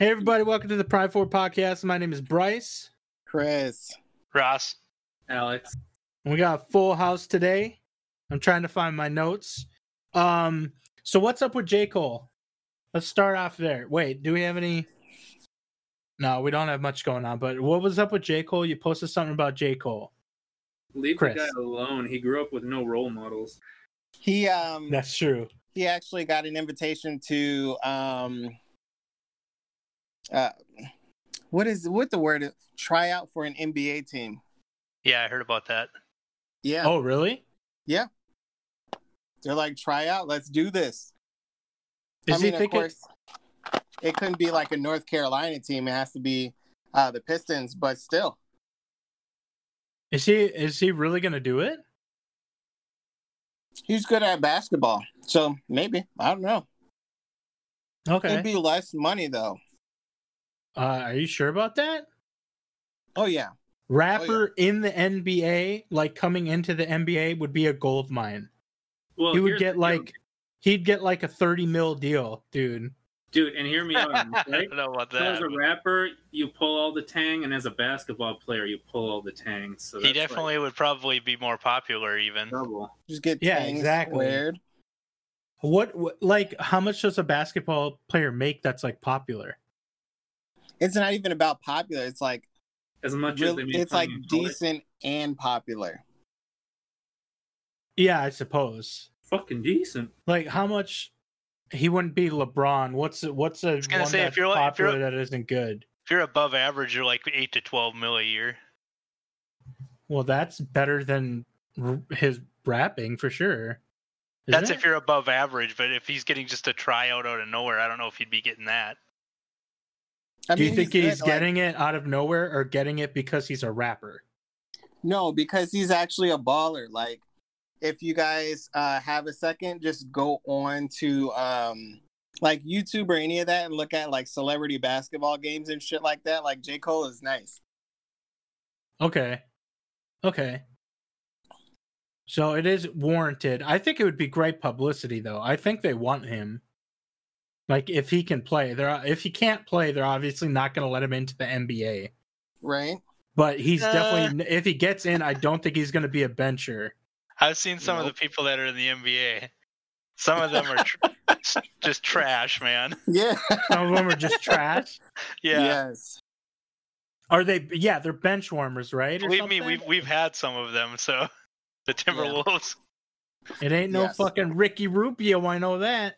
Hey everybody, welcome to the Pride 4 podcast. My name is Bryce. Chris. Ross. Alex. And we got a full house today. I'm trying to find my notes. So what's up with J. Cole? Let's start off there. Wait, do we have any? No, we don't have much going on, but what was up with J. Cole? You posted something about J. Cole. Leave Chris. The guy alone. He grew up with no role models. That's true. He actually got an invitation to try out for an NBA team. Yeah, I heard about that. Yeah. Oh, really? Yeah. They're like, try out. Let's do this. It couldn't be like a North Carolina team. It has to be the Pistons, but still. Is he really going to do it? He's good at basketball, so maybe. I don't know. Okay. It'd be less money, though. Are you sure about that? Oh, yeah. In the NBA, like coming into the NBA would be a gold mine. Well, he'd get like a 30 mil deal, dude. Dude, and hear me out. Right? I don't know about that. So as a rapper, you pull all the tang, and as a basketball player, you pull all the tang. So he definitely would probably be more popular, even. Double. Just get tang squared. What, like, how much does a basketball player make that's like popular? It's not even about popular. It's like as much as they make. It's like decent and popular. Yeah, I suppose. Fucking decent. Like how much? He wouldn't be LeBron. What's a one say, that's popular that isn't good? If you're above average, you're like 8 to 12 mil a year. Well, that's better than his rapping for sure. That's if you're above average. But if he's getting just a tryout out of nowhere, I don't know if he'd be getting that. Do you think he's getting it out of nowhere or getting it because he's a rapper? No, because he's actually a baller. Like, if you guys have a second, just go on to like YouTube or any of that and look at like celebrity basketball games and shit like that. Like J. Cole is nice. Okay. So it is warranted. I think it would be great publicity, though. I think they want him. Like, if he can play, if he can't play, they're obviously not going to let him into the NBA. Right. But he's definitely, if he gets in, I don't think he's going to be a bencher. I've seen some of the people that are in the NBA. Some of them are just trash, man. Yeah. Some of them are just trash? Yeah. Yes. Are they? Yeah, they're bench warmers, right? Believe me, we've had some of them, so the Timberwolves. Yeah. It ain't no fucking Ricky Rubio, I know that.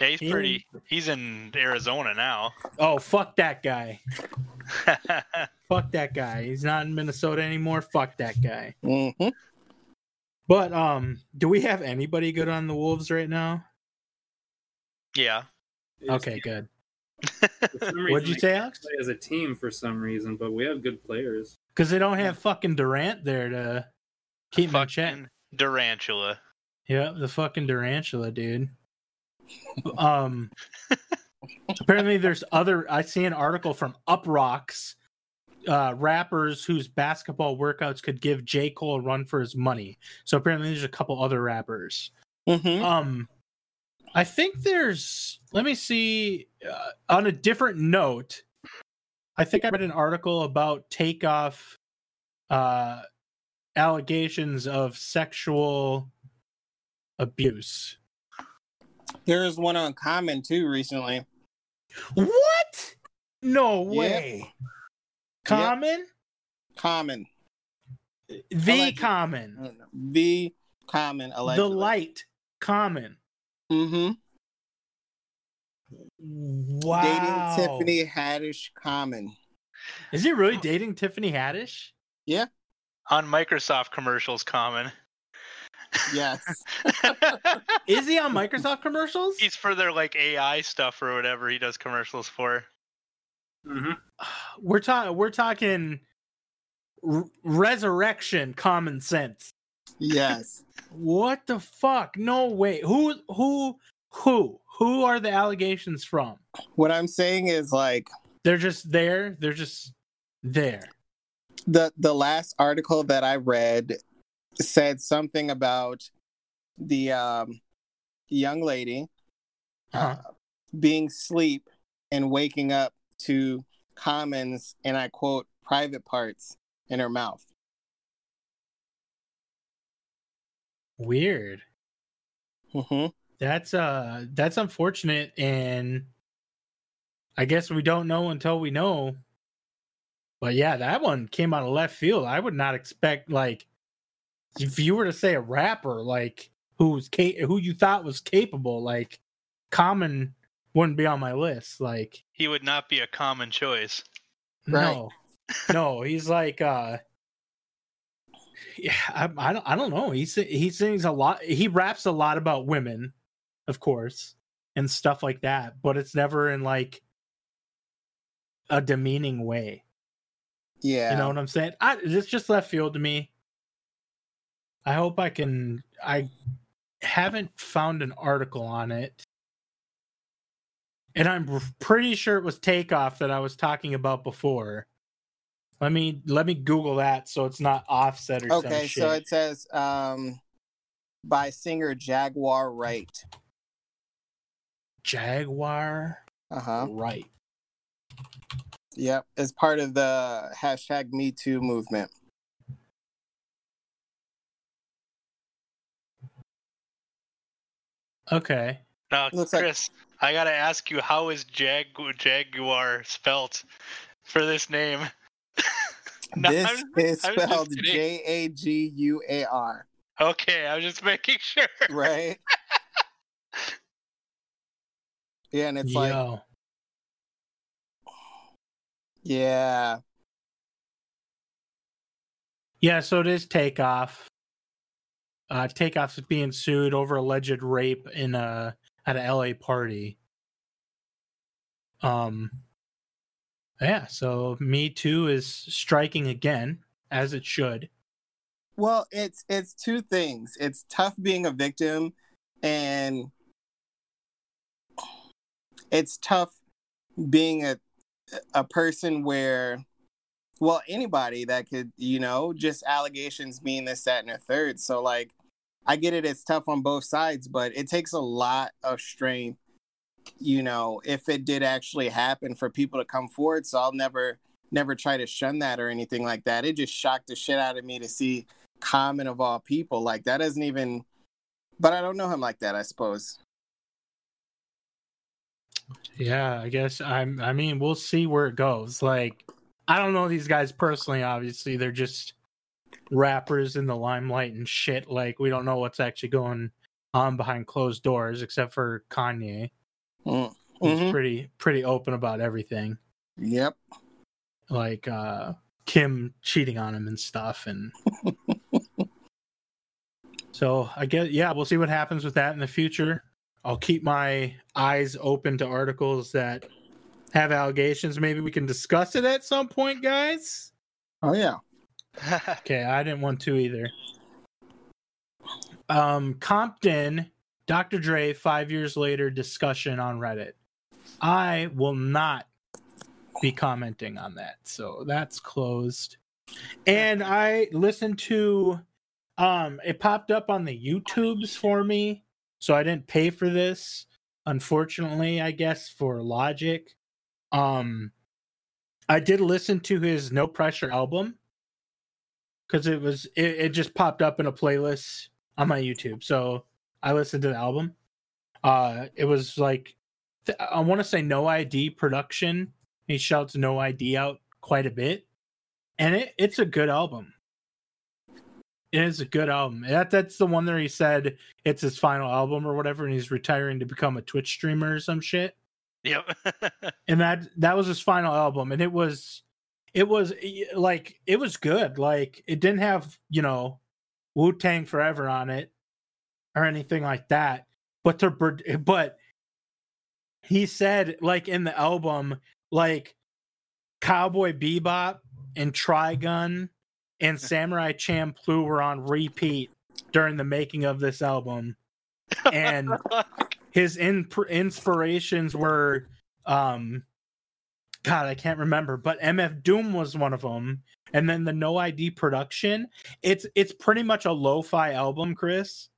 Yeah, he's pretty. He's in Arizona now. Oh, fuck that guy. Fuck that guy. He's not in Minnesota anymore. Fuck that guy. Mm-hmm. But do we have anybody good on the Wolves right now? Yeah. Okay, good. What'd you say, Alex? As a team, for some reason, but we have good players. Because they don't have fucking Durant there to keep them chatting. Durantula. Yeah, the fucking Durantula, dude. Apparently there's I see an article from Uproxx, rappers whose basketball workouts could give J. Cole a run for his money. So apparently there's a couple other rappers. Mm-hmm. I think there's, let me see, on a different note, I think I read an article about Takeoff allegations of sexual abuse. There is one on Common, too, recently. What? No way. Yep. Common? Yep. Common. Common. The Common, allegedly. The light Common. Mm-hmm. Wow. Dating Tiffany Haddish Common. Is he really dating Tiffany Haddish? Yeah. On Microsoft commercials, Common. Yes. Is he on Microsoft commercials? He's for their like AI stuff or whatever he does commercials for. Mm-hmm. We're talking resurrection common sense. Yes. What the fuck? No way. Who are the allegations from? What I'm saying is like they're just there. They're just there. The last article that I read said something about the young lady being asleep and waking up to Common's, and I quote, private parts in her mouth. Weird. Mm-hmm. That's unfortunate, and I guess we don't know until we know. But yeah, that one came out of left field. I would not expect, like, if you were to say a rapper, like, who you thought was capable, like, Common wouldn't be on my list. Like, he would not be a common choice. No, right. No, he's like, yeah, I don't know. He sings a lot. He raps a lot about women, of course, and stuff like that. But it's never in like a demeaning way. Yeah, you know what I'm saying. It's just left field to me. I hope I can. I haven't found an article on it. And I'm pretty sure it was Takeoff that I was talking about before. Let me Google that so it's not offset or something. Okay, so it says by singer Jaguar Wright. Jaguar Wright. Yep, as part of the hashtag Me Too movement. Okay. Now, Chris, I gotta ask you, how is Jaguar spelt for this name? No, is spelled Jaguar. Okay, I was just making sure. Right? Yeah, and it's like... Yeah. Yeah, so it is Takeoff. Takeoff's being sued over alleged rape at an LA party. Yeah, so Me Too is striking again, as it should. Well, it's two things. It's tough being a victim, and it's tough being a person where, well, anybody that could, you know, just allegations mean this, that, and a third. So, like, I get it. It's tough on both sides, but it takes a lot of strength, you know, if it did actually happen, for people to come forward. So I'll never try to shun that or anything like that. It just shocked the shit out of me to see Common of all people. Like, that doesn't even, but I don't know him like that, I suppose. Yeah, I guess we'll see where it goes. Like, I don't know these guys personally, obviously. They're just rappers in the limelight and shit. Like, we don't know what's actually going on behind closed doors, except for Kanye. Mm-hmm. He's pretty open about everything. Yep. Like Kim cheating on him and stuff, and so I guess, yeah, we'll see what happens with that in the future. I'll keep my eyes open to articles that have allegations. Maybe we can discuss it at some point, guys. Oh yeah. Okay, I didn't want to either. Compton, Dr. Dre, 5 years later, discussion on Reddit. I will not be commenting on that. So that's closed. And I listened to, it popped up on the YouTubes for me. So I didn't pay for this, unfortunately, I guess, for Logic. I did listen to his No Pressure album, because it just popped up in a playlist on my YouTube. So I listened to the album. It was like, I want to say No ID production. He shouts No ID out quite a bit. And it's a good album. It is a good album. That's the one that he said it's his final album or whatever, and he's retiring to become a Twitch streamer or some shit. Yep. And that was his final album. And it was good. Like, it didn't have, you know, Wu-Tang Forever on it or anything like that, but he said, like, in the album, like, Cowboy Bebop and Trigun and Samurai Champloo were on repeat during the making of this album, and his inspirations were God, I can't remember, but MF Doom was one of them, and then the No ID production. It's pretty much a lo-fi album, Chris.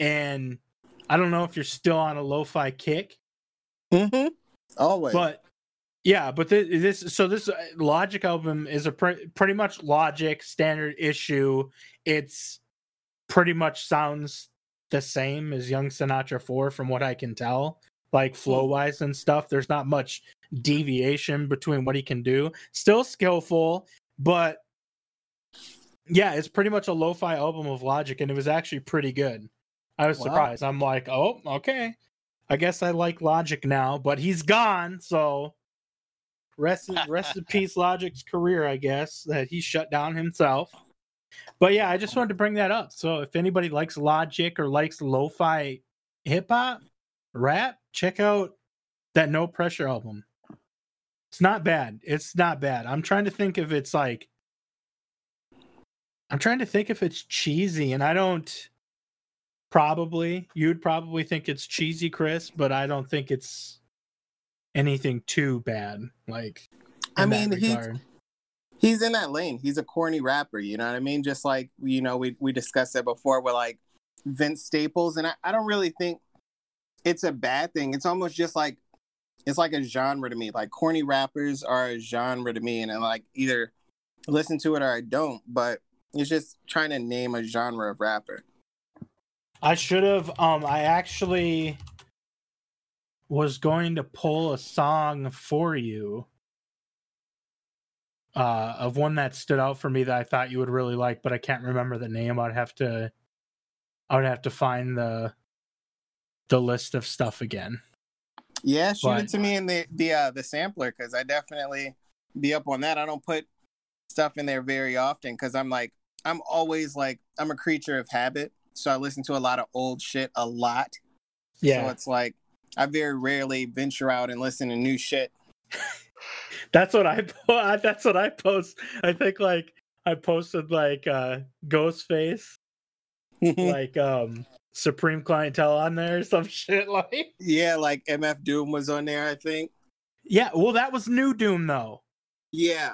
And I don't know if you're still on a lo-fi kick. Mm-hmm. Always. But yeah, but this Logic album is a pretty much Logic standard issue. It's pretty much sounds the same as Young Sinatra 4 from what I can tell, like flow wise and stuff. There's not much deviation between what he can do. Still skillful, but yeah, it's pretty much a lo-fi album of Logic, and it was actually pretty good. I was surprised. I'm like, oh, okay. I guess I like Logic now, but he's gone, so rest in peace Logic's career, I guess, that he shut down himself. But yeah, I just wanted to bring that up. So if anybody likes Logic or likes lo-fi hip-hop, rap, check out that No Pressure album. It's not bad. It's not bad. I'm trying to think if it's like... I'm trying to think if it's cheesy, and I don't... Probably. You'd probably think it's cheesy, Chris, but I don't think it's anything too bad. Like, I mean, he's in that lane. He's a corny rapper, you know what I mean? Just like, you know, we discussed that before with like Vince Staples, and I don't really think it's a bad thing. It's almost just like, it's like a genre to me. Like, corny rappers are a genre to me, and I like either listen to it or I don't, but it's just trying to name a genre of rapper. I should have, I actually was going to pull a song for you of one that stood out for me that I thought you would really like, but I can't remember the name. I would have to find the list of stuff again. Yeah, shoot it to me in the sampler, because I definitely be up on that. I don't put stuff in there very often because I'm a creature of habit. So I listen to a lot of old shit a lot. Yeah. So it's like, I very rarely venture out and listen to new shit. That's what I post. I think like I posted like Ghostface, like Supreme Clientele on there, some shit like. Yeah, like MF Doom was on there, I think. Yeah, well, that was New Doom though. Yeah.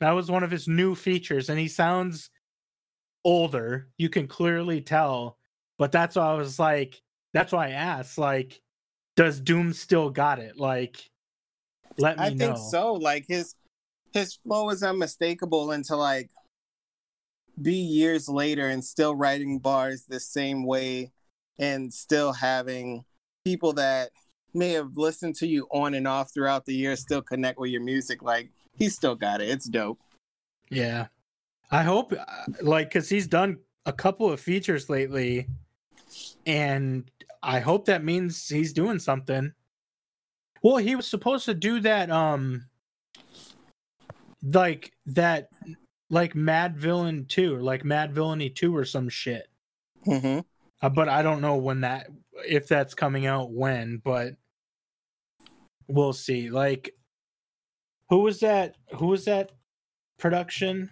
That was one of his new features, and he sounds older, you can clearly tell, but that's why I asked, like, does Doom still got it? Like, let me know. I think so. Like, his flow is unmistakable until like be years later and still writing bars the same way and still having people that may have listened to you on and off throughout the year still connect with your music. Like, he still got it. It's dope. Yeah, I hope, like, because he's done a couple of features lately, and I hope that means he's doing something. Well, he was supposed to do that, Mad Villain 2, or like Mad Villainy 2 or some shit. Mm-hmm. But I don't know when if that's coming out when, but we'll see. Like, who was that production?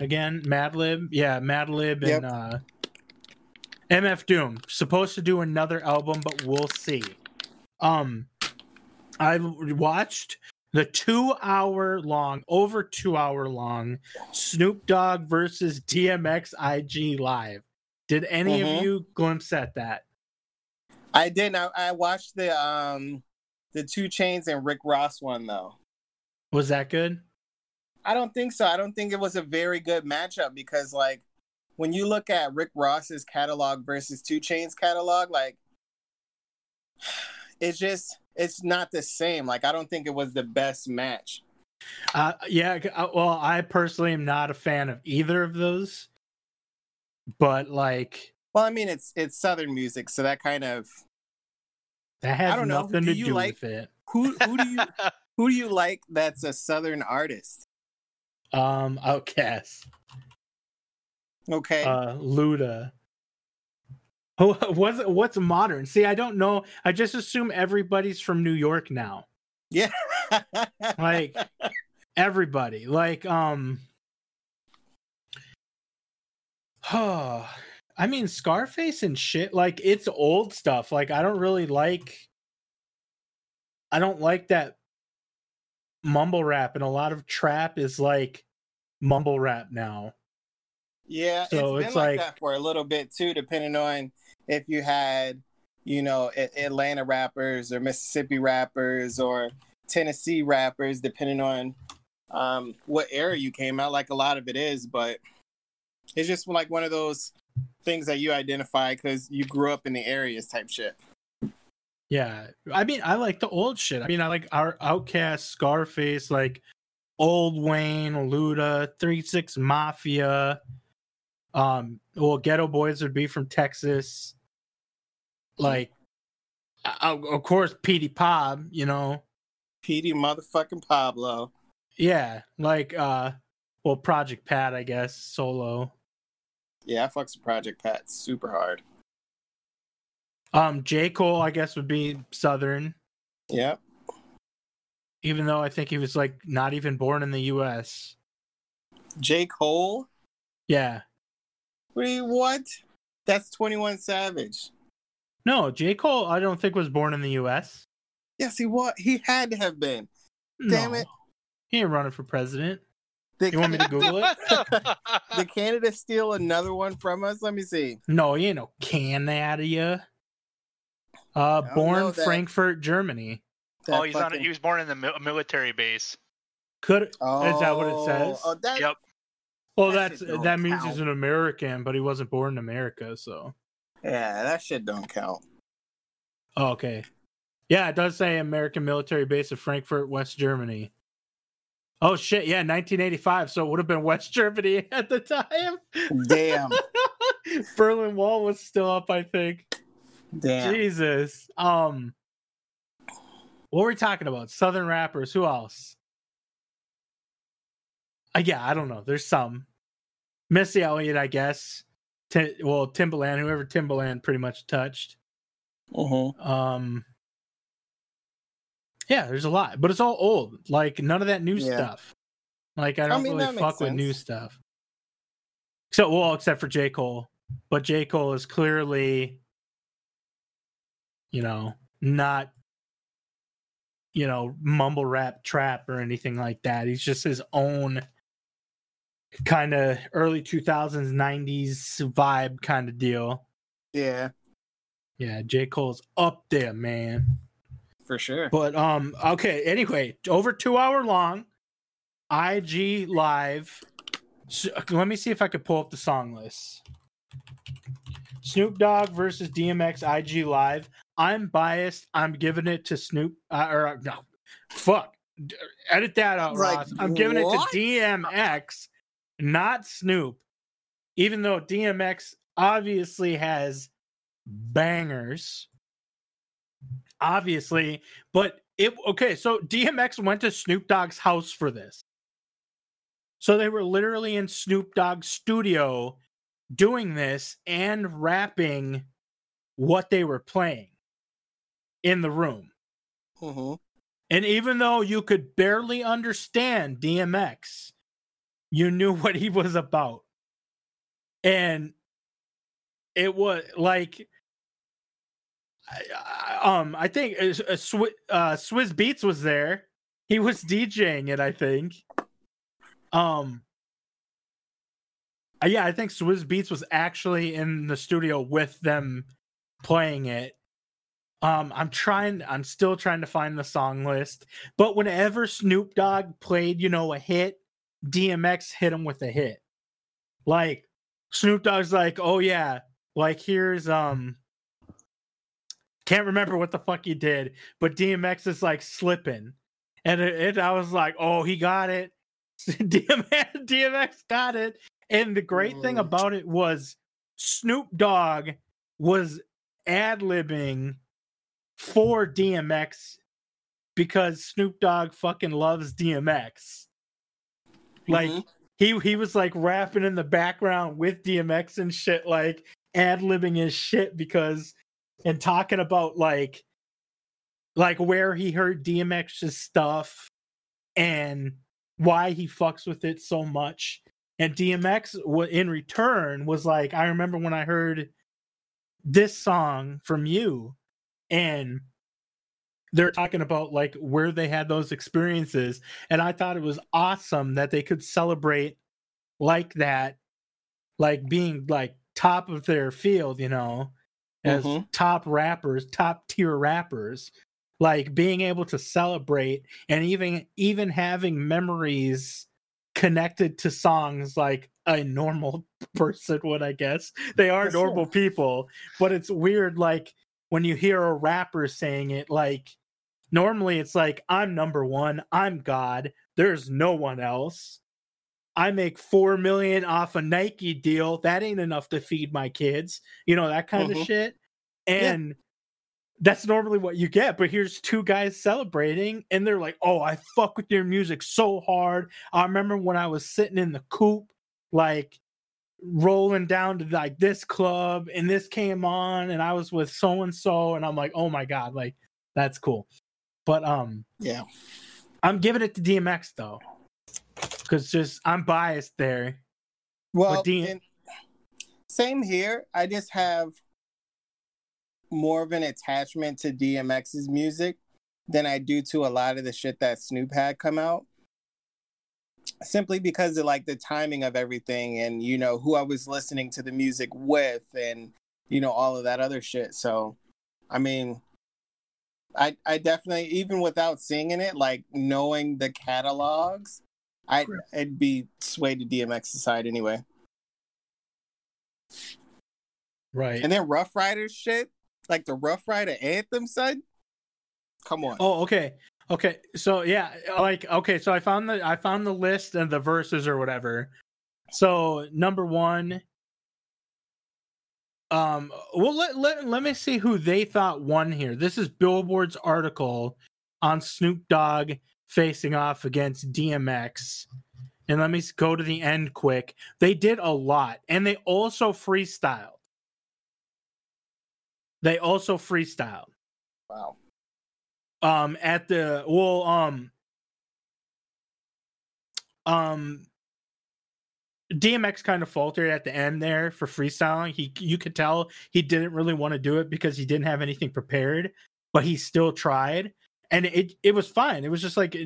Again, Madlib. Yeah, Madlib and MF Doom. Supposed to do another album, but we'll see. I watched the over 2 hour long Snoop Dogg versus DMX IG live. Did any of you glimpse at that? I didn't. I watched the 2 Chainz and Rick Ross one, though. Was that good? I don't think so. I don't think it was a very good matchup because, like, when you look at Rick Ross's catalog versus 2 Chainz catalog, like, it's not the same. Like, I don't think it was the best match. Yeah, well, I personally am not a fan of either of those. But, like... Well, I mean, it's Southern music, so that kind of... That has nothing to do with it. Who do you like that's a Southern artist? Outkast. Okay. Luda. What's modern? See, I don't know. I just assume everybody's from New York now. Yeah. Like everybody. Like I mean, Scarface and shit, like it's old stuff. Like I don't like that mumble rap, and a lot of trap is like mumble rap now. Yeah, so it's been like that for a little bit too, depending on if you had you know, Atlanta rappers or Mississippi rappers or Tennessee rappers, depending on what era you came out. Like, a lot of it is, but it's just like one of those things that you identify because you grew up in the areas type shit. Yeah, I mean, I like the old shit. I mean, I like our Outkast, Scarface, like Old Wayne, Luda, 3-6 Mafia. Well, Ghetto Boys would be from Texas. Like, of course, Petey Pablo, you know. Petey motherfucking Pablo. Yeah, like, well, Project Pat, I guess, solo. Yeah, I fucks with Project Pat super hard. J. Cole, I guess, would be Southern. Yep. Even though I think he was, like, not even born in the U.S. J. Cole? Yeah. Wait, what? That's 21 Savage. No, J. Cole, I don't think, was born in the U.S. Yes, he was. He had to have been. Damn it. He ain't running for president. You want me to Google it? Did Canada steal another one from us? Let me see. No, you know, Canada. Born Frankfurt, Germany. That he was born in the military base. Is that what it says? Oh, yep. Well, that means he's an American, but he wasn't born in America, so. Yeah, that shit don't count. Oh, okay. Yeah, it does say American military base of Frankfurt, West Germany. Oh, shit, yeah, 1985, so it would have been West Germany at the time. Damn. Berlin Wall was still up, I think. Damn. Jesus. What were we talking about? Southern rappers. Who else? Yeah, I don't know. There's some. Missy Elliott, I guess. Timbaland. Whoever Timbaland pretty much touched. Yeah, there's a lot, but it's all old. Like, none of that new stuff. Like, I don't really fuck with new stuff. So, well, except for J. Cole, but J. Cole is clearly, you know, not, you know, mumble rap, trap, or anything like that. He's just his own kind of early 2000s, 90s vibe kind of deal. Yeah. Yeah, J. Cole's up there, man. For sure. But, okay, anyway, over 2 hour long, IG Live. So, let me see if I could pull up the song list. Snoop Dogg versus DMX IG Live. I'm biased. I'm giving it to Snoop. Edit that out, like, Ross. I'm giving it to DMX, not Snoop. Even though DMX obviously has bangers. Obviously. But, so DMX went to Snoop Dogg's house for this. So they were literally in Snoop Dogg's studio doing this and rapping what they were playing in the room. And even though you could barely understand DMX, you knew what he was about. And it was like, I think Swizz Beatz was there. He was DJing it, I think. Yeah, I think Swizz Beatz was actually in the studio with them playing it. I'm still trying to find the song list. But whenever Snoop Dogg played, you know, a hit, DMX hit him with a hit. Like, Snoop Dogg's like, oh yeah, like, here's, can't remember what the fuck he did, but DMX is like slipping. And I was like, oh, he got it. DMX got it. And the great thing about it was Snoop Dogg was ad-libbing for DMX because Snoop Dogg fucking loves DMX. Like, he was like rapping in the background with DMX and shit, like ad-libbing his shit and talking about like where he heard DMX's stuff and why he fucks with it so much. And DMX in return was like, I remember when I heard this song from you. And they're talking about like where they had those experiences. And I thought it was awesome that they could celebrate like that, like being like top of their field, you know, as top rappers, top tier rappers, like being able to celebrate and even having memories connected to songs like a normal person would, I guess. They are normal people, but it's weird, like, when you hear a rapper saying it, like, normally it's like, I'm number one, I'm God, there's no one else. I make $4 million off a Nike deal. That ain't enough to feed my kids. You know, that kind of shit. And that's normally what you get. But here's two guys celebrating, and they're like, oh, I fuck with your music so hard. I remember when I was sitting in the coupe, like, rolling down to like this club, and this came on, and I was with so-and-so, and I'm like, oh my God, like, that's cool. But yeah, I'm giving it to DMX though, because just I'm biased there. Well, same here. I just have more of an attachment to DMX's music than I do to a lot of the shit that Snoop had come out, simply because of like the timing of everything and, you know, who I was listening to the music with and, you know, all of that other shit. So, I mean, I definitely, even without singing it, like knowing the catalogs, I'd be swayed to DMX's side anyway. Right. And then Rough Rider shit, like the Rough Rider anthem side. Come on. Oh, okay. Okay, so yeah, like, okay, so I found the list and the verses or whatever. So number one, well, let me see who they thought won here. This is Billboard's article on Snoop Dogg facing off against DMX, and let me go to the end quick. They did a lot, and they also freestyled. Wow. DMX kind of faltered at the end there for freestyling. You could tell he didn't really want to do it because he didn't have anything prepared, but he still tried, and it was fine. It was just like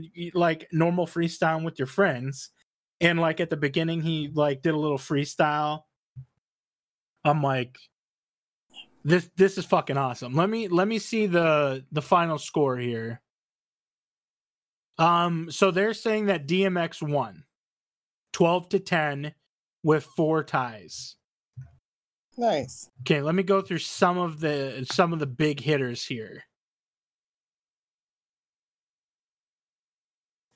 normal freestyling with your friends, and like at the beginning he like did a little freestyle. I'm like, This is fucking awesome. Let me see the final score here. So they're saying that DMX won 12-10 with 4 ties. Nice. Okay, let me go through some of the big hitters here.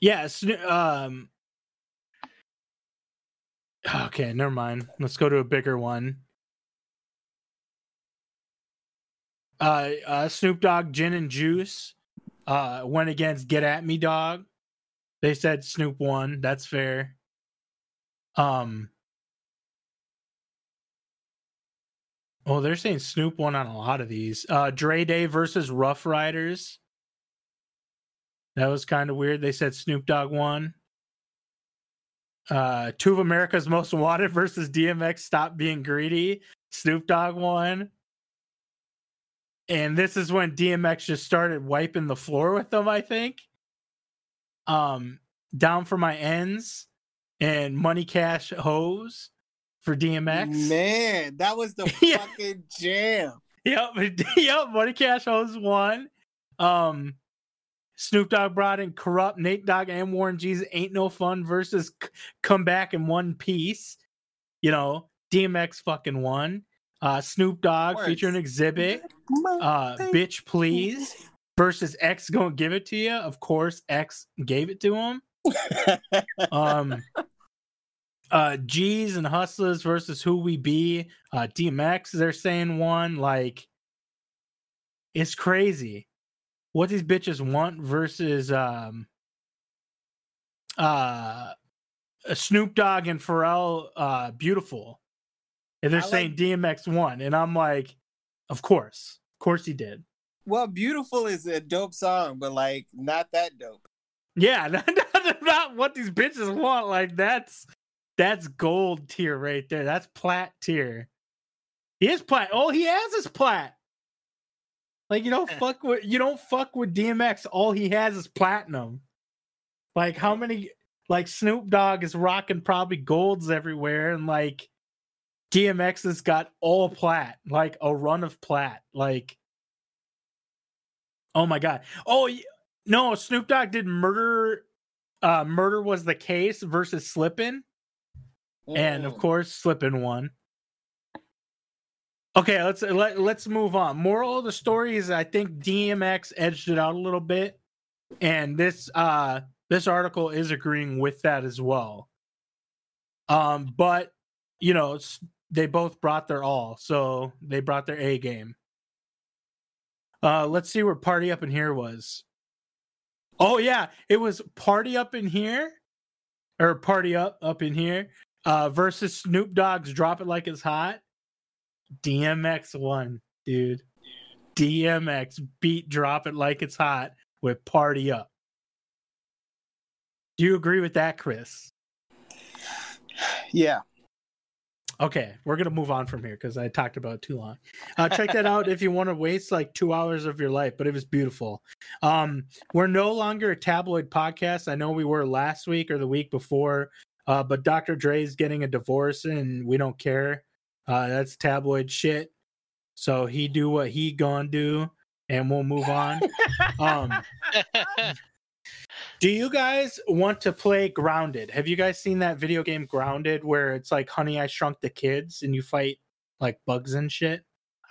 Yes, okay, never mind. Let's go to a bigger one. Snoop Dogg, Gin and Juice went against Get At Me Dog. They said Snoop won. That's fair. Oh, they're saying Snoop won on a lot of these. Dre Day versus Rough Riders. That was kind of weird. They said Snoop Dogg won. Two of America's Most Wanted versus DMX Stop Being Greedy. Snoop Dogg won. And this is when DMX just started wiping the floor with them, I think. Down for My Ends and Money Cash Hoes for DMX. Man, that was the fucking jam. Yep, Money Cash Hoes won. Snoop Dogg brought in Corrupt, Nate Dogg, and Warren G's Ain't No Fun versus Come Back in One Piece. You know, DMX fucking won. Snoop Dogg featuring Exhibit, Bitch Please versus X Gonna Give It to You. Of course, X gave it to him. G's and Hustlers versus Who We Be. DMX, they're saying one. Like, it's crazy what these bitches want versus Snoop Dogg and Pharrell. Beautiful. And they're saying DMX won. And I'm like, of course he did. Well, Beautiful is a dope song, but like not that dope. Yeah, not what these bitches want. Like that's gold tier right there. That's plat tier. He is plat. All he has is plat. Like, you don't fuck with DMX. All he has is platinum. Like, how many, like, Snoop Dogg is rocking probably golds everywhere, and like DMX has got all plat, like a run of plat. Like, oh my God. Oh, no, Snoop Dogg did Murder. Murder was the case versus Slippin'. Ooh. And of course, Slippin' won. Okay, let's move on. Moral of the story is I think DMX edged it out a little bit. And this article is agreeing with that as well. But, you know, they both brought their all. So they brought their A game. Let's see where Party Up in Here was. Oh, yeah. It was Party Up in Here. Or Party Up in Here. Versus Snoop Dogg's Drop It Like It's Hot. DMX won, dude. DMX beat Drop It Like It's Hot with Party Up. Do you agree with that, Chris? Yeah. Okay, we're going to move on from here because I talked about it too long. Check that out if you want to waste like 2 hours of your life, but it was beautiful. We're no longer a tabloid podcast. I know we were last week or the week before, but Dr. Dre's getting a divorce and we don't care. That's tabloid shit. So he do what he gonna do and we'll move on. Do you guys want to play Grounded? Have you guys seen that video game Grounded where it's like Honey, I Shrunk the Kids and you fight like bugs and shit?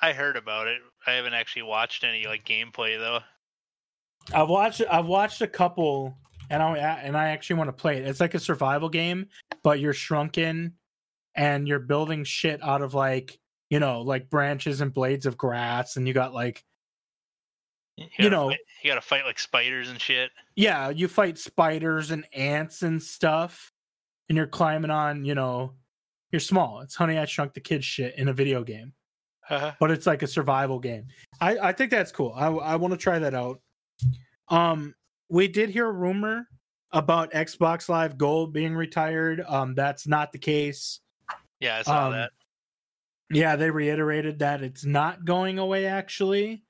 I heard about it. I haven't actually watched any like gameplay though. I've watched a couple and I actually want to play it. It's like a survival game, but you're shrunken and you're building shit out of like, you know, like branches and blades of grass and you got like, you gotta fight like spiders and shit. Yeah, you fight spiders and ants and stuff, and you're climbing on. You know, you're small. It's Honey, I Shrunk the Kids shit in a video game, but it's like a survival game. I think that's cool. I want to try that out. We did hear a rumor about Xbox Live Gold being retired. That's not the case. Yeah, I saw that. Yeah, they reiterated that it's not going away actually.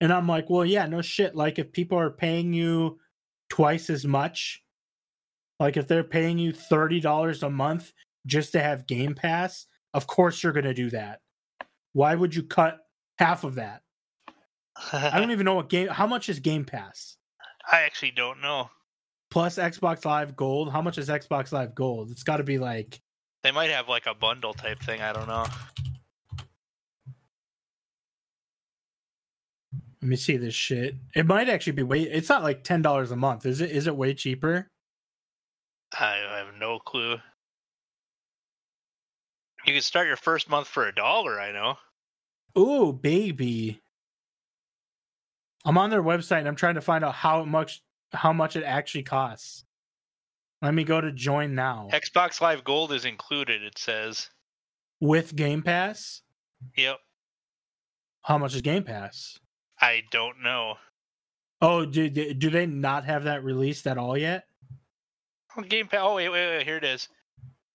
And I'm like, well, yeah, no shit. Like, if people are paying you twice as much, like if they're paying you $30 a month just to have Game Pass, of course you're going to do that. Why would you cut half of that? I don't even know how much is Game Pass? I actually don't know. Plus Xbox Live Gold. How much is Xbox Live Gold? It's got to be like. They might have like a bundle type thing. I don't know. Let me see this shit. It might actually be way... It's not like $10 a month, is it? Is it way cheaper? I have no clue. You can start your first month for $1, I know. Ooh, baby. I'm on their website and I'm trying to find out how much it actually costs. Let me go to join now. Xbox Live Gold is included, it says. With Game Pass? Yep. How much is Game Pass? I don't know. Oh, do they not have that released at all yet? Oh, Game Pass. Oh, wait. Here it is.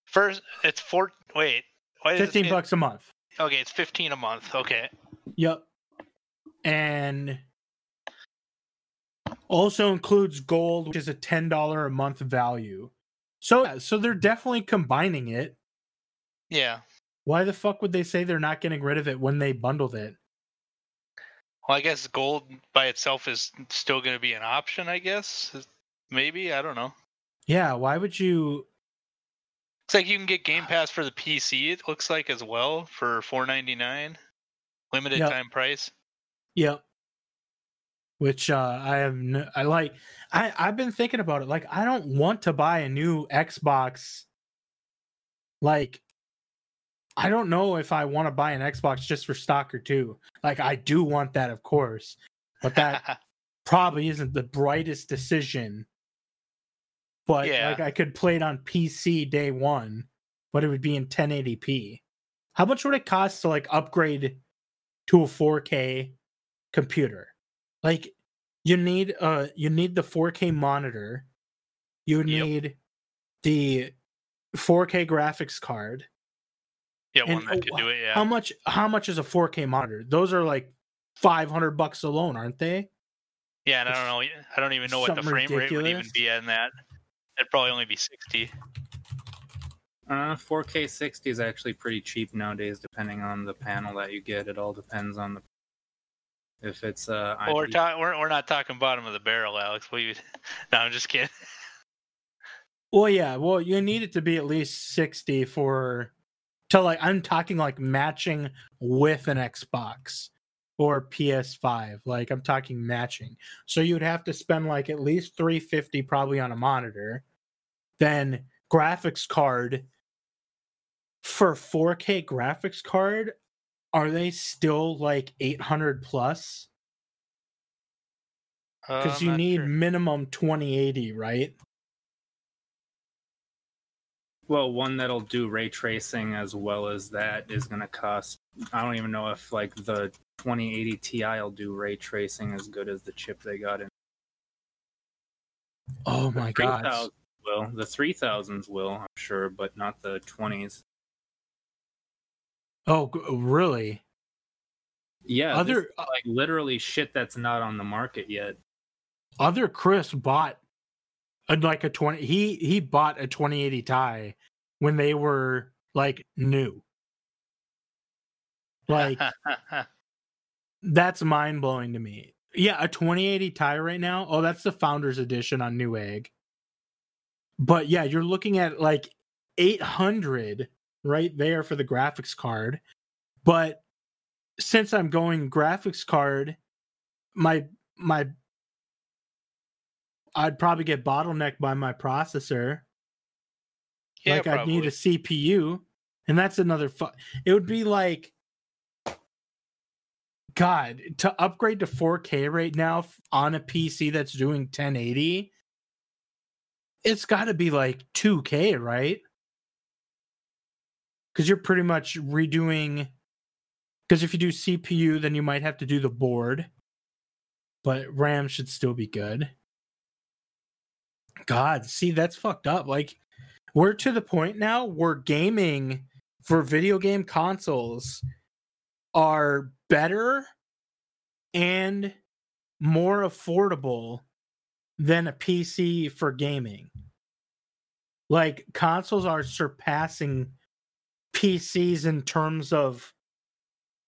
First, it's four. Wait. $15 a month. Okay, it's $15 a month. Okay. Yep. And also includes gold, which is a $10 a month value. So they're definitely combining it. Yeah. Why the fuck would they say they're not getting rid of it when they bundled it? Well, I guess gold by itself is still going to be an option, I guess. Maybe. I don't know. Yeah. Why would you? It's like you can get Game Pass for the PC, it looks like, as well, for $4.99. Limited time price. Yep. Which I've been thinking about it. Like, I don't want to buy a new Xbox. Like, I don't know if I want to buy an Xbox just for stock or two. Like, I do want that, of course, but that probably isn't the brightest decision. But like, I could play it on PC day one, but it would be in 1080p. How much would it cost to like upgrade to a 4K computer? Like, you need the 4K monitor, you need the 4K graphics card. Yeah, one that could do it, yeah. How much is a 4K monitor? Those are like $500 alone, aren't they? Yeah, and I don't even know what the frame rate would even be in that. It'd probably only be 60. 4K 60 is actually pretty cheap nowadays, depending on the panel that you get. It all depends on the. If it's well, we're not talking bottom of the barrel, Alex. No, I'm just kidding. Well, yeah. Well, you need it to be at least 60 to like. I'm talking like matching with an Xbox or PS5. Like I'm talking matching. So you would have to spend like at least $350 probably on a monitor, then. Graphics card for 4K graphics card, are they still like 800 plus? Because you need minimum 2080, right? Well, one that'll do ray tracing as well as that is going to cost. I don't even know if like the 2080 Ti will do ray tracing as good as the chip they got in. Oh my god. Will. The 3000s will, I'm sure, but not the 20s. Oh, really? Yeah, other like literally shit that's not on the market yet. Other Chris bought a 20. He bought a 2080 Ti when they were like new. Like that's mind blowing to me. Yeah, a 2080 Ti right now. Oh, that's the Founders Edition on Newegg. But yeah, you're looking at like 800 right there for the graphics card. But since I'm going graphics card, I'd probably get bottlenecked by my processor. Yeah, like I'd need a CPU, and that's another. It would be like, God, to upgrade to 4K right now on a PC that's doing 1080. It's got to be like 2K, right? Because you're pretty much redoing. Because if you do CPU, then you might have to do the board. But RAM should still be good. God, see, that's fucked up. Like, we're to the point now where gaming for video game consoles are better and more affordable than a PC for gaming. Like, consoles are surpassing PCs in terms of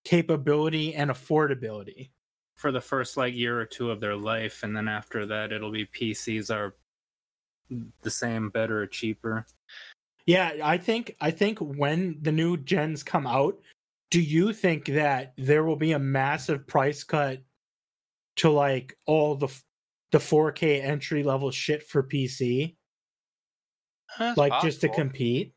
capability and affordability. For the first, like, year or two of their life, and then after that, it'll be PCs are the same, better, or cheaper. Yeah, I think when the new gens come out, do you think that there will be a massive price cut to, like, all the 4K entry level shit for PC? That's like possible. Just to compete.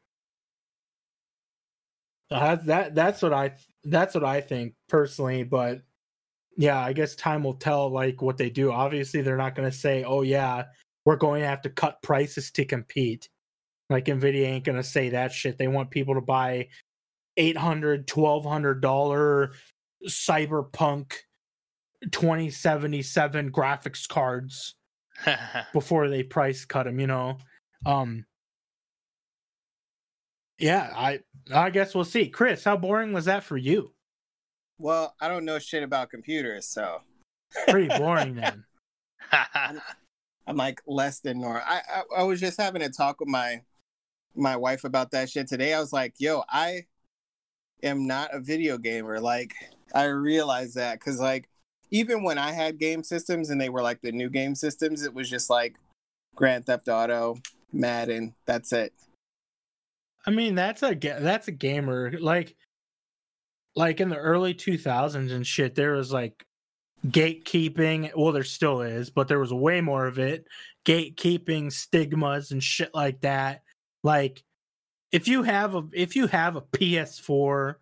That's what I think personally, but yeah, I guess time will tell like what they do. Obviously they're not going to say, "Oh yeah, we're going to have to cut prices to compete." Like Nvidia ain't going to say that shit. They want people to buy $800, $1,200 Cyberpunk 2077 graphics cards before they price cut them, you know. Yeah, I guess we'll see. Chris, how boring was that for you? Well, I don't know shit about computers, so pretty boring then. I'm like less than normal. I was just having a talk with my wife about that shit today. I was like, yo, I am not a video gamer. Like, I realized that because like. Even when I had game systems and they were like the new game systems, it was just like Grand Theft Auto, Madden, that's it. I mean, that's a gamer. Like in the early 2000s and shit, there was like gatekeeping. Well, there still is, but there was way more of it. Gatekeeping, stigmas and shit like that. Like if you have a PS4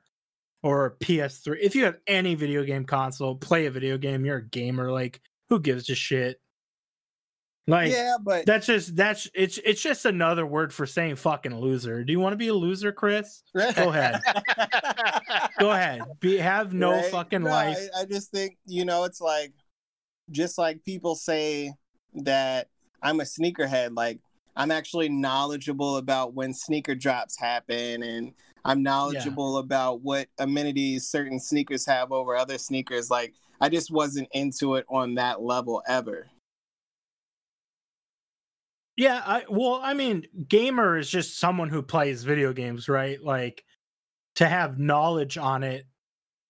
or a PS3. If you have any video game console, play a video game, you're a gamer. Like, who gives a shit? Like, yeah, but it's just another word for saying fucking loser. Do you want to be a loser, Chris? Right. Go ahead. Go ahead. Have no right? fucking no, life. I just think, you know, it's like, just like people say that I'm a sneakerhead. Like, I'm actually knowledgeable about when sneaker drops happen and I'm knowledgeable about what amenities certain sneakers have over other sneakers. Like, I just wasn't into it on that level ever. Yeah, I mean, gamer is just someone who plays video games, right? Like, to have knowledge on it,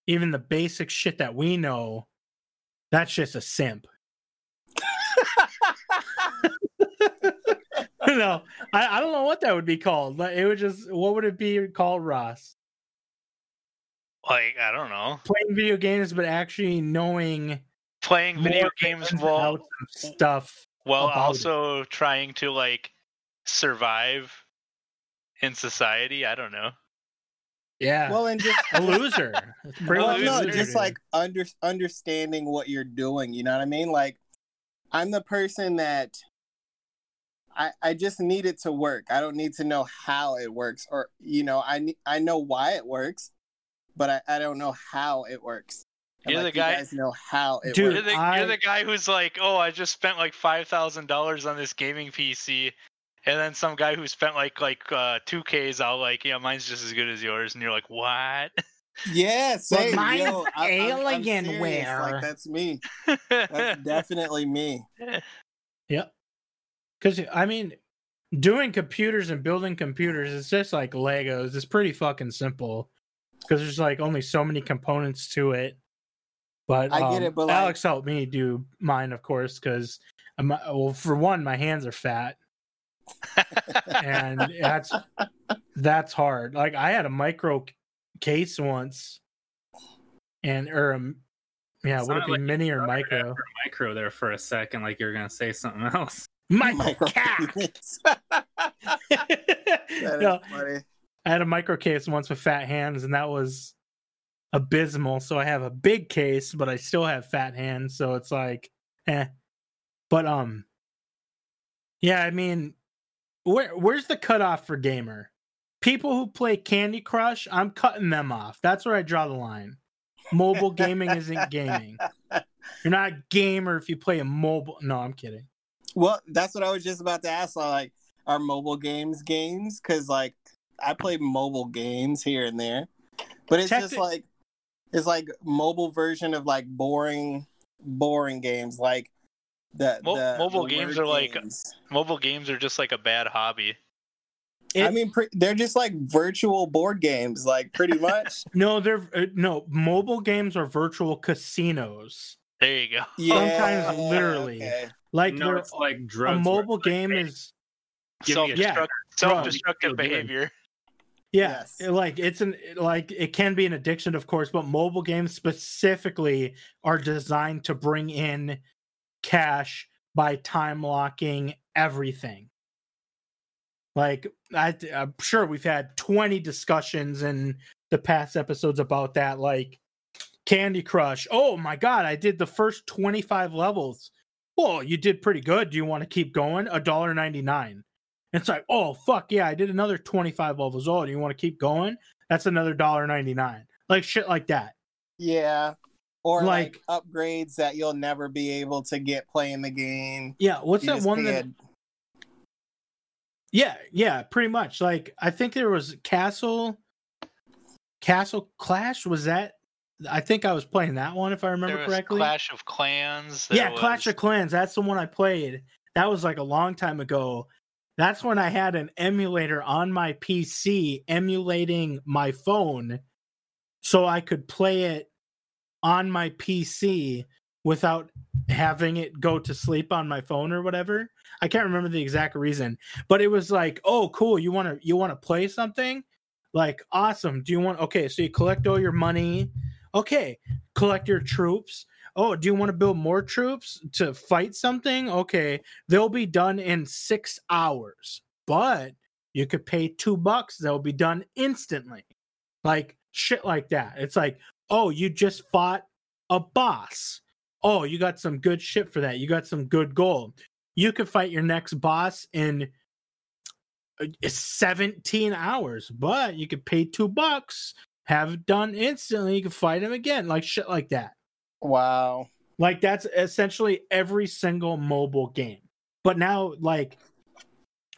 even the basic shit that we know, that's just a simp. No, I don't know what that would be called. It would just, what would it be called, Ross? Like, I don't know. Playing video games, but actually knowing. Playing video games while stuff. Well, also it. Trying to, like, survive in society. I don't know. Yeah. Well, and just a loser. Just like understanding what you're doing. You know what I mean? Like, I'm the person that I just need it to work. I don't need to know how it works, or, you know, I know why it works, but I don't know how it works. And you're like, the guy. You guys know how it works. You're the guy who's like, oh, I just spent like $5,000 on this gaming PC, and then some guy who spent like 2Ks out, like, yeah, mine's just as good as yours, and you're like, what? Yeah, same. Well, mine's Alienware. Like, that's me. That's definitely me. Yep. Because I mean, doing computers and building computers is just like Legos. It's pretty fucking simple. Because there's like only so many components to it. But I get it, but Alex helped me do mine, of course, because, well, for one, my hands are fat, and that's hard. Like, I had a micro case once, mini or micro? Micro there for a second, like you're gonna say something else. Micro case. No, funny. I had a micro case once with fat hands, and that was abysmal. So I have a big case, but I still have fat hands, so it's like, eh. But yeah, I mean, where's the cutoff for gamer? People who play Candy Crush, I'm cutting them off. That's where I draw the line. Mobile gaming isn't gaming. You're not a gamer if you play a mobile. No, I'm kidding. Well, that's what I was just about to ask. Like, are mobile games? Because, like, I play mobile games here and there, but it's just like, it's like mobile version of like boring games. Like mobile games are just like a bad hobby. They're just like virtual board games, like, pretty much. Mobile games are virtual casinos. There you go. Yeah, sometimes literally, okay. Like, no, it's like drugs. A mobile game is self-destructive behavior. Yeah, yes. Like, it can be an addiction, of course, but mobile games specifically are designed to bring in cash by time locking everything. Like, I'm sure we've had 20 discussions in the past episodes about that. Like, Candy Crush. Oh my God, I did the first 25 levels. Well, you did pretty good. Do you want to keep going? $1.99. It's like, oh, fuck, yeah, I did another 25 levels. Oh, do you want to keep going? That's another $1.99. Like, shit like that. Yeah. Or, like, upgrades that you'll never be able to get playing the game. Yeah, what's that one that... Yeah, pretty much. Like, I think there was Castle Clash, was that? I think I was playing that one, if I remember correctly. Clash of Clans. Clash of Clans. That's the one I played. That was, like, a long time ago. That's when I had an emulator on my PC emulating my phone so I could play it on my PC without having it go to sleep on my phone or whatever. I can't remember the exact reason, but it was like, oh, cool. You want to play something? Like, awesome. Okay. So you collect all your money. Okay. Collect your troops. Oh, do you want to build more troops to fight something? Okay, they'll be done in 6 hours, but you could pay $2. They'll be done instantly. Like, shit like that. It's like, oh, you just fought a boss. Oh, you got some good shit for that. You got some good gold. You could fight your next boss in 17 hours, but you could pay $2, have it done instantly. You could fight him again. Like, shit like that. Wow. Like, that's essentially every single mobile game. But now, like,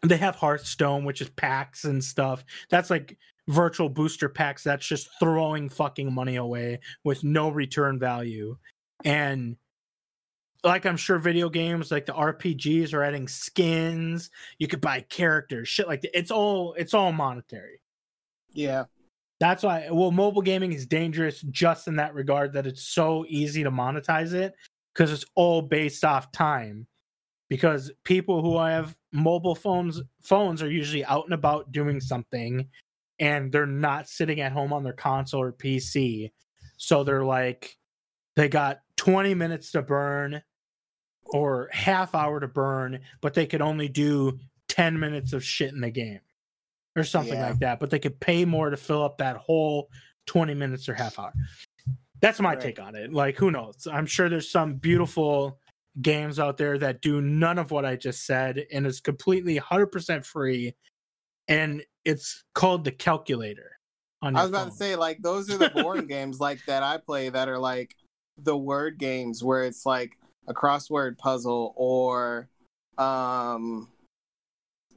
they have Hearthstone, which is packs and stuff. That's like virtual booster packs. That's just throwing fucking money away with no return value. And Like, I'm sure video games like the RPGs are adding skins. You could buy characters, shit like that. It's all monetary. Yeah. That's why, well, mobile gaming is dangerous just in that regard, that it's so easy to monetize it because it's all based off time. Because people who have mobile phones are usually out and about doing something, and they're not sitting at home on their console or PC. So they're like, they got 20 minutes to burn or half hour to burn, but they could only do 10 minutes of shit in the game. Or something like that, but they could pay more to fill up that whole 20 minutes or half hour. That's my take on it. Like, who knows? I'm sure there's some beautiful games out there that do none of what I just said, and it's completely 100% free, and it's called the calculator. On I was about phone. To say, like, those are the boring games like that I play that are like the word games where it's like a crossword puzzle or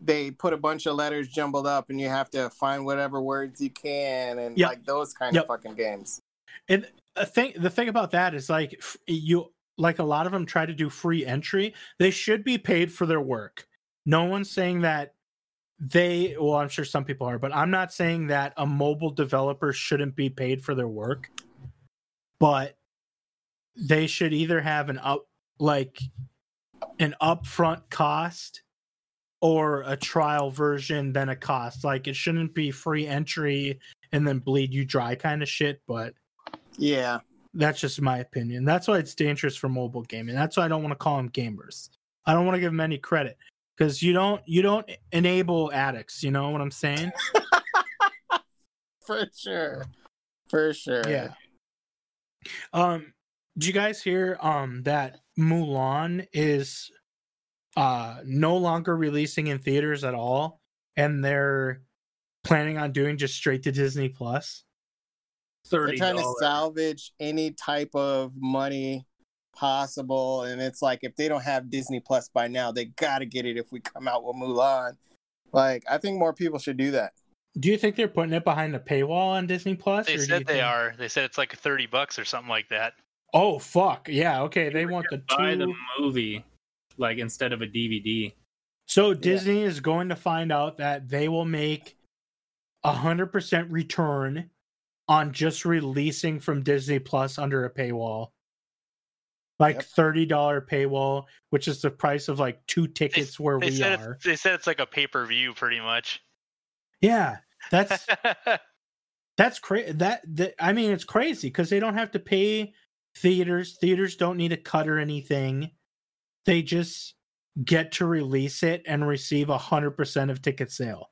they put a bunch of letters jumbled up and you have to find whatever words you can and like those kind of fucking games. And the thing about that is like you like a lot of them try to do free entry. They should be paid for their work. No one's saying that they, well, I'm sure some people are, but I'm not saying that a mobile developer shouldn't be paid for their work, but they should either have an upfront cost or a trial version, then a cost. Like, it shouldn't be free entry and then bleed you dry kind of shit, but... Yeah. That's just my opinion. That's why it's dangerous for mobile gaming. That's why I don't want to call them gamers. I don't want to give them any credit. Because you don't enable addicts, you know what I'm saying? For sure. For sure. Yeah. Did you guys hear that Mulan is... no longer releasing in theaters at all, and they're planning on doing just straight to Disney Plus. $30. They're trying to salvage any type of money possible, and it's like, if they don't have Disney Plus by now, they gotta get it if we come out with Mulan. Like, I think more people should do that. Do you think they're putting it behind a paywall on Disney Plus? They said they are. They said it's like $30 or something like that. Oh, fuck. Yeah, okay. They want to buy the movie. Like, instead of a DVD. So Disney is going to find out that they will make 100% return on just releasing from Disney Plus under a paywall. Like $30 paywall, which is the price of like 2 tickets where we are. They said it's like a pay-per-view pretty much. Yeah. That's crazy. I mean, it's crazy because they don't have to pay theaters. Theaters don't need a cut or anything. They just get to release it and receive 100% of ticket sale.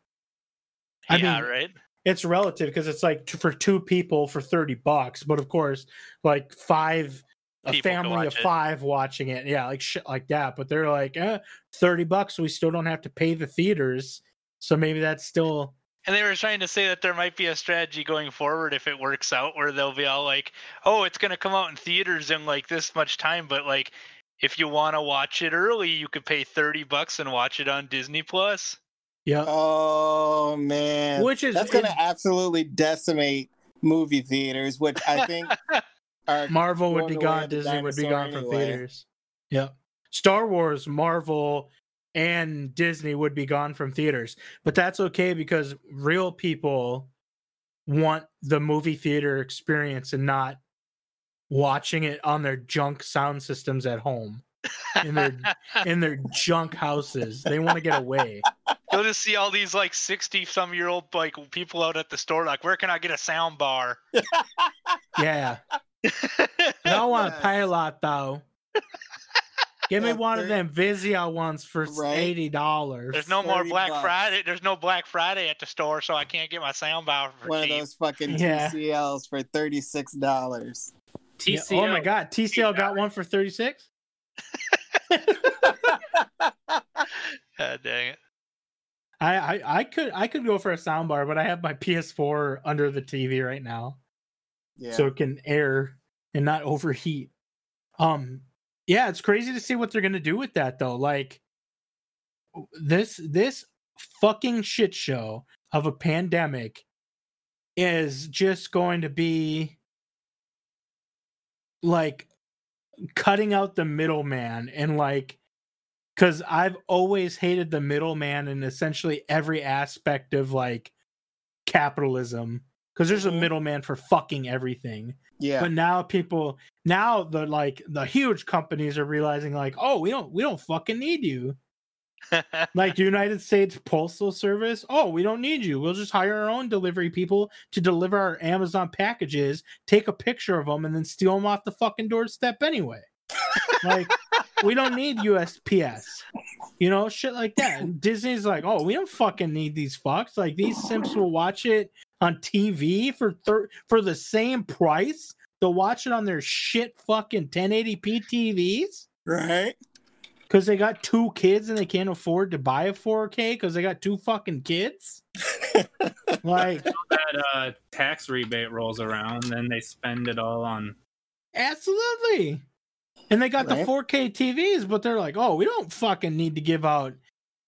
I mean, right? It's relative because it's like for 2 people for $30, but of course, like a family of five watching it, yeah, like shit like that. But they're like, $30, we still don't have to pay the theaters, so maybe that's still. And they were trying to say that there might be a strategy going forward if it works out, where they'll be all like, "Oh, it's going to come out in theaters in like this much time," but like. If you want to watch it early, you could pay $30 and watch it on Disney Plus. Yeah. Oh man, that's going to absolutely decimate movie theaters, which I think Marvel would be gone, Disney would be gone from theaters. Yeah, Star Wars, Marvel, and Disney would be gone from theaters, but that's okay because real people want the movie theater experience and not. Watching it on their junk sound systems at home in their junk houses. They want to get away. You'll just see all these like 60-some-year-old like people out at the store like, where can I get a sound bar? Yeah. I want to pay a lot though. Give me one of them Vizio ones for $80. There's no more Black Friday. There's no Black Friday at the store, so I can't get my sound bar for one cheap. One of those fucking TCLs for $36. TCL. Yeah, oh my God, TCL got one for $36. God dang it! I could go for a soundbar, but I have my PS4 under the TV right now, so it can air and not overheat. Yeah, it's crazy to see what they're gonna do with that though. Like this fucking shit show of a pandemic is just going to be. Like cutting out the middleman and like, because I've always hated the middleman in essentially every aspect of like capitalism, because there's a middleman for fucking everything. Yeah. But now people, now the like the huge companies are realizing like, oh, we don't fucking need you. Like the United States Postal Service, oh, we don't need you. We'll just hire our own delivery people to deliver our Amazon packages, take a picture of them, and then steal them off the fucking doorstep anyway. Like, we don't need USPS. You know, shit like that. And Disney's like, oh, we don't fucking need these fucks. Like, these simps will watch it on TV for the same price. They'll watch it on their shit fucking 1080p TVs. Right. Because they got two kids and they can't afford to buy a 4K because they got two fucking kids. Like that tax rebate rolls around, then they spend it all on. Absolutely. And they got the 4K TVs, but they're like, oh, we don't fucking need to give out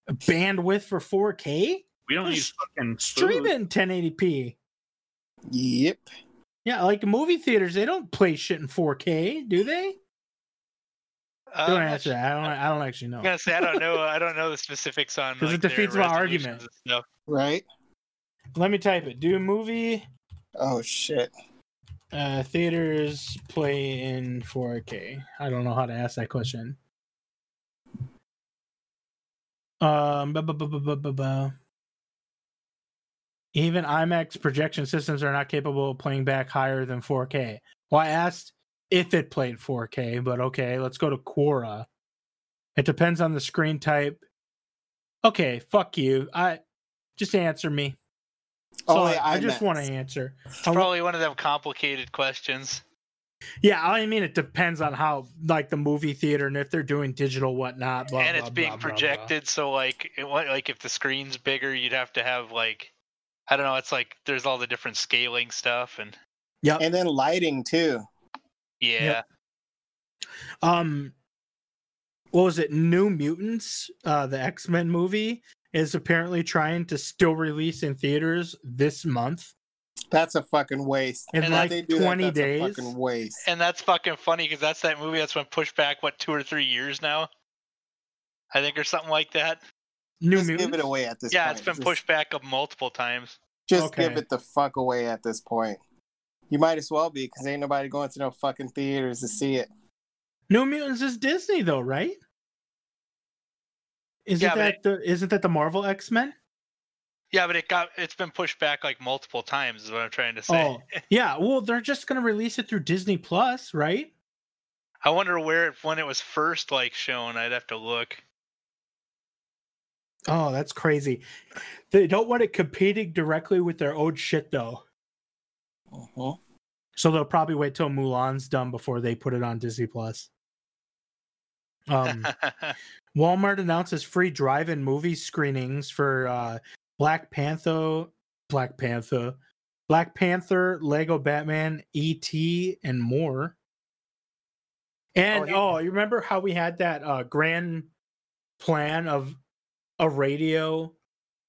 bandwidth for 4K. We don't need fucking stream it in 1080p. Yep. Yeah, like movie theaters, they don't play shit in 4K, do they? Don't answer that. I don't actually know. Gonna say, I don't know the specifics on because like, it defeats my argument. Right. Let me type it. Do movie. Oh shit. Theaters play in 4K. I don't know how to ask that question. Even IMAX projection systems are not capable of playing back higher than 4K. Well, I asked if it played 4K, but okay, let's go to Quora. It depends on the screen type. Okay, fuck you. I just answer me. So I just want to answer. It's probably one of them complicated questions. Yeah, I mean, it depends on how, like, the movie theater and if they're doing digital whatnot. Blah, and it's blah, being blah, projected, blah. So like, it, like if the screen's bigger, you'd have to have like, I don't know. It's like there's all the different scaling stuff and yeah, and then lighting too. Yeah. Yep. What was it? New Mutants, the X-Men movie, is apparently trying to still release in theaters this month. That's a fucking waste. In like 20 days. That's a fucking waste. And that's fucking funny because that's that movie that's been pushed back, what, 2 or 3 years now? I think, or something like that. New Mutants? Just give it away at this point. Yeah, it's been pushed back up multiple times. Just give it the fuck away at this point. You might as well be, because ain't nobody going to no fucking theaters to see it. New Mutants is Disney, though, right? Isn't that the Marvel X-Men? Yeah, but it's been pushed back like multiple times, is what I'm trying to say. Oh, yeah, well, they're just going to release it through Disney Plus, right? I wonder when it was first like shown. I'd have to look. Oh, that's crazy. They don't want it competing directly with their old shit, though. Uh-huh. So they'll probably wait till Mulan's done before they put it on Disney Plus. Walmart announces free drive-in movie screenings for Black Panther, Lego Batman, E.T., and more. And you remember how we had that grand plan of a radio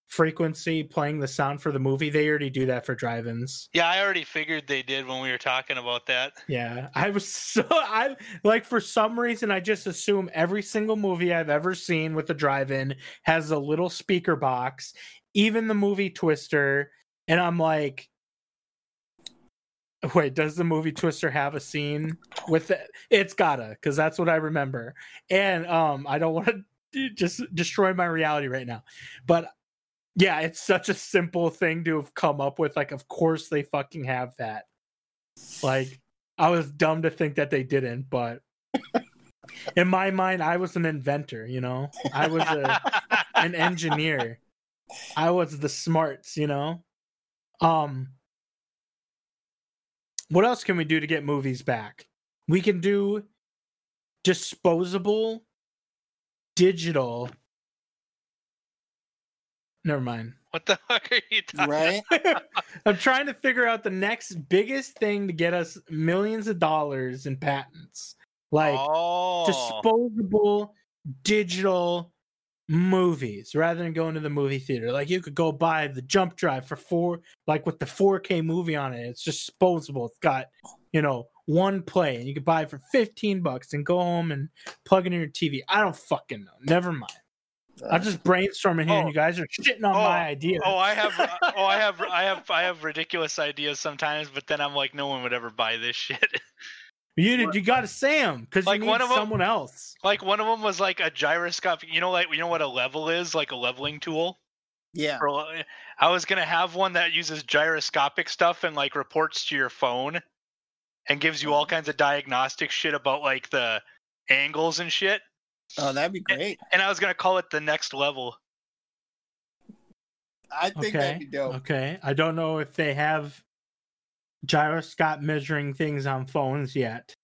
frequency playing the sound for the movie? They already do that for drive-ins. Yeah, I already figured they did when we were talking about that. Yeah, I like, for some reason I just assume every single movie I've ever seen with a drive-in has a little speaker box, even the movie Twister, and I'm like, wait, does the movie Twister have a scene with it? It's gotta, because that's what I remember. And I don't want to just destroy my reality right now, but yeah, it's such a simple thing to have come up with. Like, of course they fucking have that. Like, I was dumb to think that they didn't, but in my mind, I was an inventor, you know? I was an engineer. I was the smarts, you know? What else can we do to get movies back? We can do disposable, digital... Never mind. What the fuck are you talking about? I'm trying to figure out the next biggest thing to get us millions of dollars in patents. Like disposable digital movies rather than going to the movie theater. Like, you could go buy the jump drive for with the 4K movie on it. It's disposable. It's got, you know, one play, and you could buy it for $15 and go home and plug it in your TV. I don't fucking know. Never mind. I'm just brainstorming here, and you guys are shitting on my idea. I have ridiculous ideas sometimes, but then I'm like, no one would ever buy this shit. You got to say them because like you need one of them, someone else. Like one of them was like a gyroscope. You know what a level is, like a leveling tool. Yeah. I was gonna have one that uses gyroscopic stuff and like reports to your phone, and gives you all kinds of diagnostic shit about like the angles and shit. Oh, that'd be great. And I was gonna call it the next level. I think that'd be dope. Okay. I don't know if they have gyroscope measuring things on phones yet.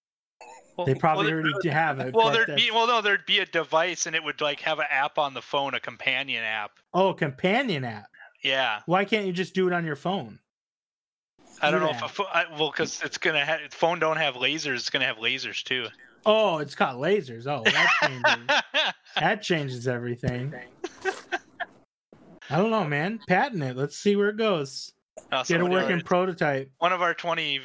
They probably already have it. There'd be a device, and it would like have an app on the phone, a companion app. Oh, companion app. Yeah. Why can't you just do it on your phone? I don't know if because it's gonna have phone don't have lasers. It's gonna have lasers too. Oh, it's got lasers. Oh, that changes everything. I don't know, man. Patent it. Let's see where it goes. Get a working prototype. One of our 20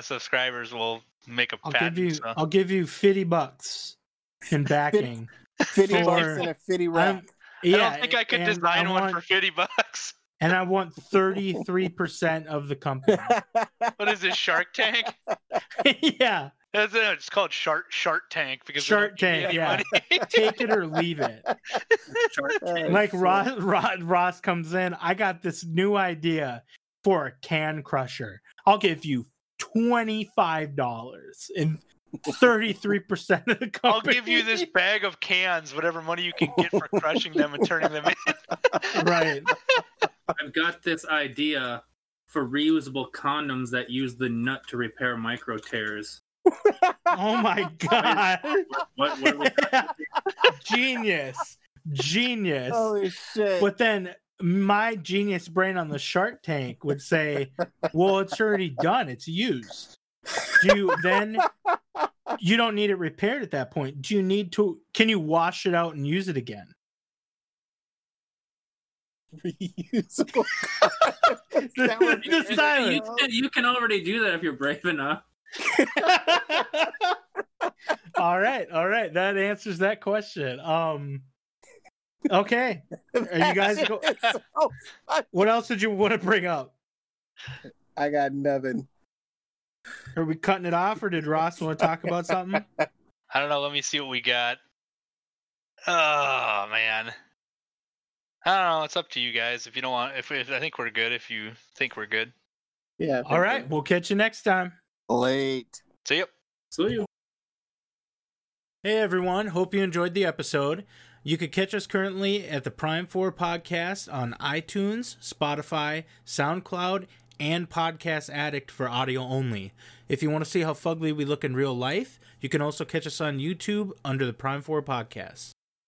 subscribers will make a patent. I'll give you $50 in backing. $50 and a $50 wrap. I don't think I could design one for $50. And I want 33% of the company. What is this, Shark Tank? Yeah. It's called Shark Tank because Shark Tank, yeah. Take it or leave it. Like Ross comes in. I got this new idea for a can crusher. I'll give you $25 and 33% of the company. I'll give you this bag of cans, whatever money you can get for crushing them and turning them in. Right. I've got this idea for reusable condoms that use the nut to repair micro tears. Oh my god! What Genius! Holy shit! But then my genius brain on the Shark Tank would say, "Well, it's already done. It's used. You don't need it repaired at that point. Do you need to? Can you wash it out and use it again?" Reusable. The silence. You can already do that if you're brave enough. All right. That answers that question. Okay. Are you guys? What else did you want to bring up? I got nothing. Are we cutting it off, or did Ross want to talk about something? I don't know. Let me see what we got. Oh man. I don't know. It's up to you guys. If you don't want, if I think we're good. If you think we're good. Yeah. All right. We'll catch you next time. Late. See you. Hey everyone, hope you enjoyed the episode. You can catch us currently at the Prime 4 Podcast on iTunes, Spotify, SoundCloud, and Podcast Addict for audio only. If you want to see how fugly we look in real life, you can also catch us on YouTube under the Prime 4 Podcast.